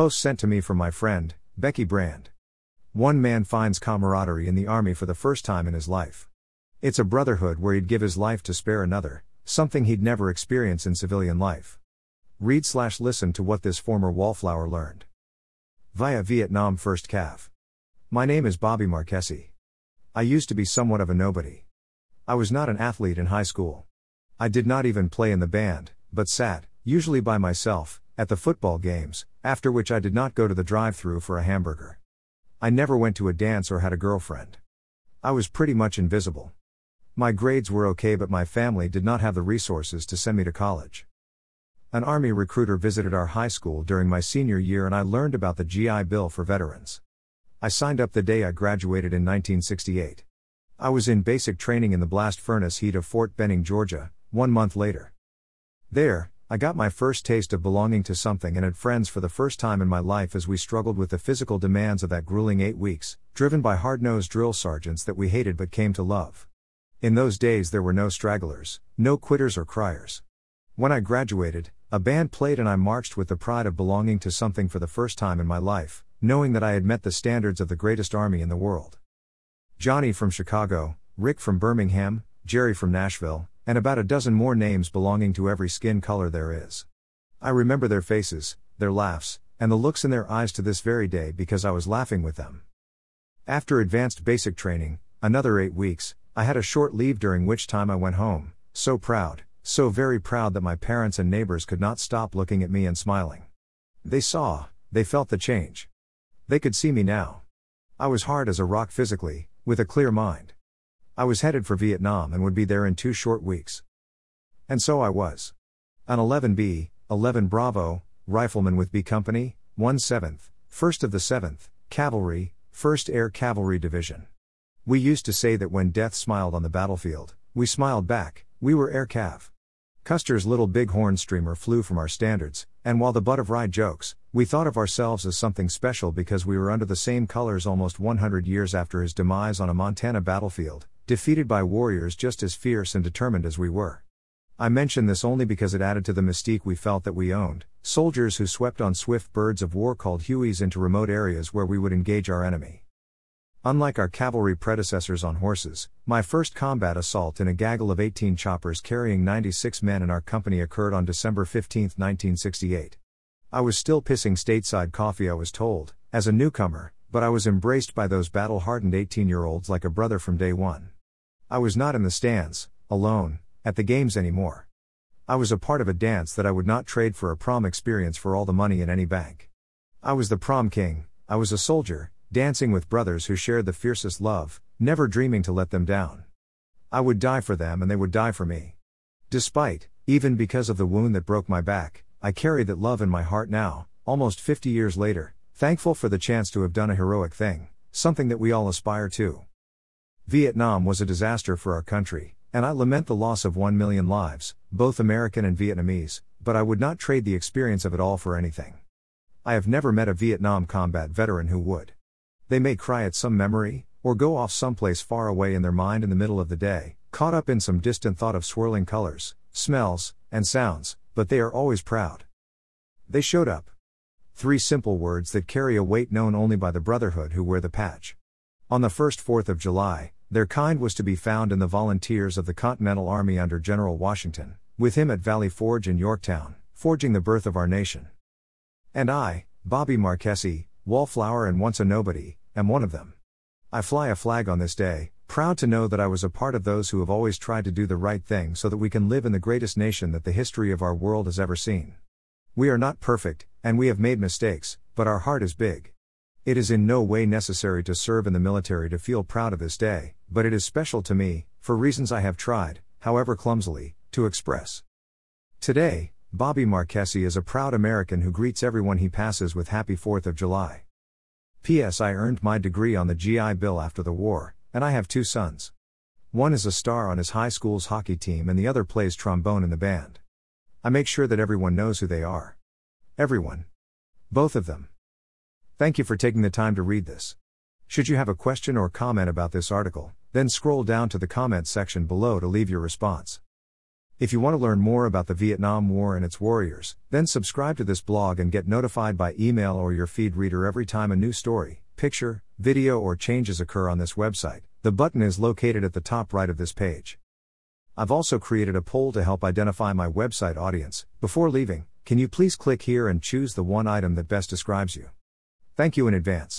Post sent to me from my friend, Becky Brand. One man finds camaraderie in the Army for the first time in his life. It's a brotherhood where he'd give his life to spare another, something he'd never experience in civilian life. Read/listen to what this former wallflower learned. Via Vietnam 1st Cav. My name is Bobby Marchesi. I used to be somewhat of a nobody. I was not an athlete in high school. I did not even play in the band, but sat, usually by myself, at the football games, after which I did not go to the drive-thru for a hamburger. I never went to a dance or had a girlfriend. I was pretty much invisible. My grades were okay, but my family did not have the resources to send me to college. An Army recruiter visited our high school during my senior year and I learned about the GI Bill for veterans. I signed up the day I graduated in 1968. I was in basic training in the blast furnace heat of Fort Benning, Georgia, 1 month later. There, I got my first taste of belonging to something and had friends for the first time in my life as we struggled with the physical demands of that grueling 8 weeks, driven by hard-nosed drill sergeants that we hated but came to love. In those days there were no stragglers, no quitters or criers. When I graduated, a band played and I marched with the pride of belonging to something for the first time in my life, knowing that I had met the standards of the greatest army in the world. Johnny from Chicago, Rick from Birmingham, Jerry from Nashville, and about a dozen more names belonging to every skin color there is. I remember their faces, their laughs, and the looks in their eyes to this very day because I was laughing with them. After advanced basic training, another 8 weeks, I had a short leave during which time I went home, so proud, so very proud that my parents and neighbors could not stop looking at me and smiling. They felt the change. They could see me now. I was hard as a rock physically, with a clear mind. I was headed for Vietnam and would be there in 2 short weeks. And so I was. An 11B, 11 Bravo, rifleman with B Company, 1/7th, 1st of the 7th, Cavalry, 1st Air Cavalry Division. We used to say that when death smiled on the battlefield, we smiled back, we were Air Cav. Custer's little Big Horn streamer flew from our standards, and while the butt of wry jokes, we thought of ourselves as something special because we were under the same colors almost 100 years after his demise on a Montana battlefield, defeated by warriors just as fierce and determined as we were. I mention this only because it added to the mystique we felt that we owned, soldiers who swept on swift birds of war called Hueys into remote areas where we would engage our enemy. Unlike our cavalry predecessors on horses, my first combat assault in a gaggle of 18 choppers carrying 96 men in our company occurred on December 15, 1968. I was still pissing stateside coffee, I was told, as a newcomer, but I was embraced by those battle-hardened 18-year-olds like a brother from day one. I was not in the stands, alone, at the games anymore. I was a part of a dance that I would not trade for a prom experience for all the money in any bank. I was the prom king, I was a soldier, dancing with brothers who shared the fiercest love, never dreaming to let them down. I would die for them and they would die for me. Despite, even because of the wound that broke my back, I carry that love in my heart now, almost 50 years later, thankful for the chance to have done a heroic thing, something that we all aspire to. Vietnam was a disaster for our country, and I lament the loss of 1 million lives, both American and Vietnamese, but I would not trade the experience of it all for anything. I have never met a Vietnam combat veteran who would. They may cry at some memory, or go off someplace far away in their mind in the middle of the day, caught up in some distant thought of swirling colors, smells, and sounds, but they are always proud. They showed up. 3 simple words that carry a weight known only by the brotherhood who wear the patch. On the first 4th of July, their kind was to be found in the volunteers of the Continental Army under General Washington, with him at Valley Forge in Yorktown, forging the birth of our nation. And I, Bobby Marchesi, wallflower and once a nobody, am one of them. I fly a flag on this day, proud to know that I was a part of those who have always tried to do the right thing so that we can live in the greatest nation that the history of our world has ever seen. We are not perfect, and we have made mistakes, but our heart is big. It is in no way necessary to serve in the military to feel proud of this day, but it is special to me, for reasons I have tried, however clumsily, to express. Today, Bobby Marchesi is a proud American who greets everyone he passes with Happy 4th of July. P.S. I earned my degree on the GI Bill after the war, and I have 2 sons. One is a star on his high school's hockey team and the other plays trombone in the band. I make sure that everyone knows who they are. Everyone. Both of them. Thank you for taking the time to read this. Should you have a question or comment about this article, then scroll down to the comments section below to leave your response. If you want to learn more about the Vietnam War and its warriors, then subscribe to this blog and get notified by email or your feed reader every time a new story, picture, video or changes occur on this website. The button is located at the top right of this page. I've also created a poll to help identify my website audience. Before leaving, can you please click here and choose the one item that best describes you? Thank you in advance.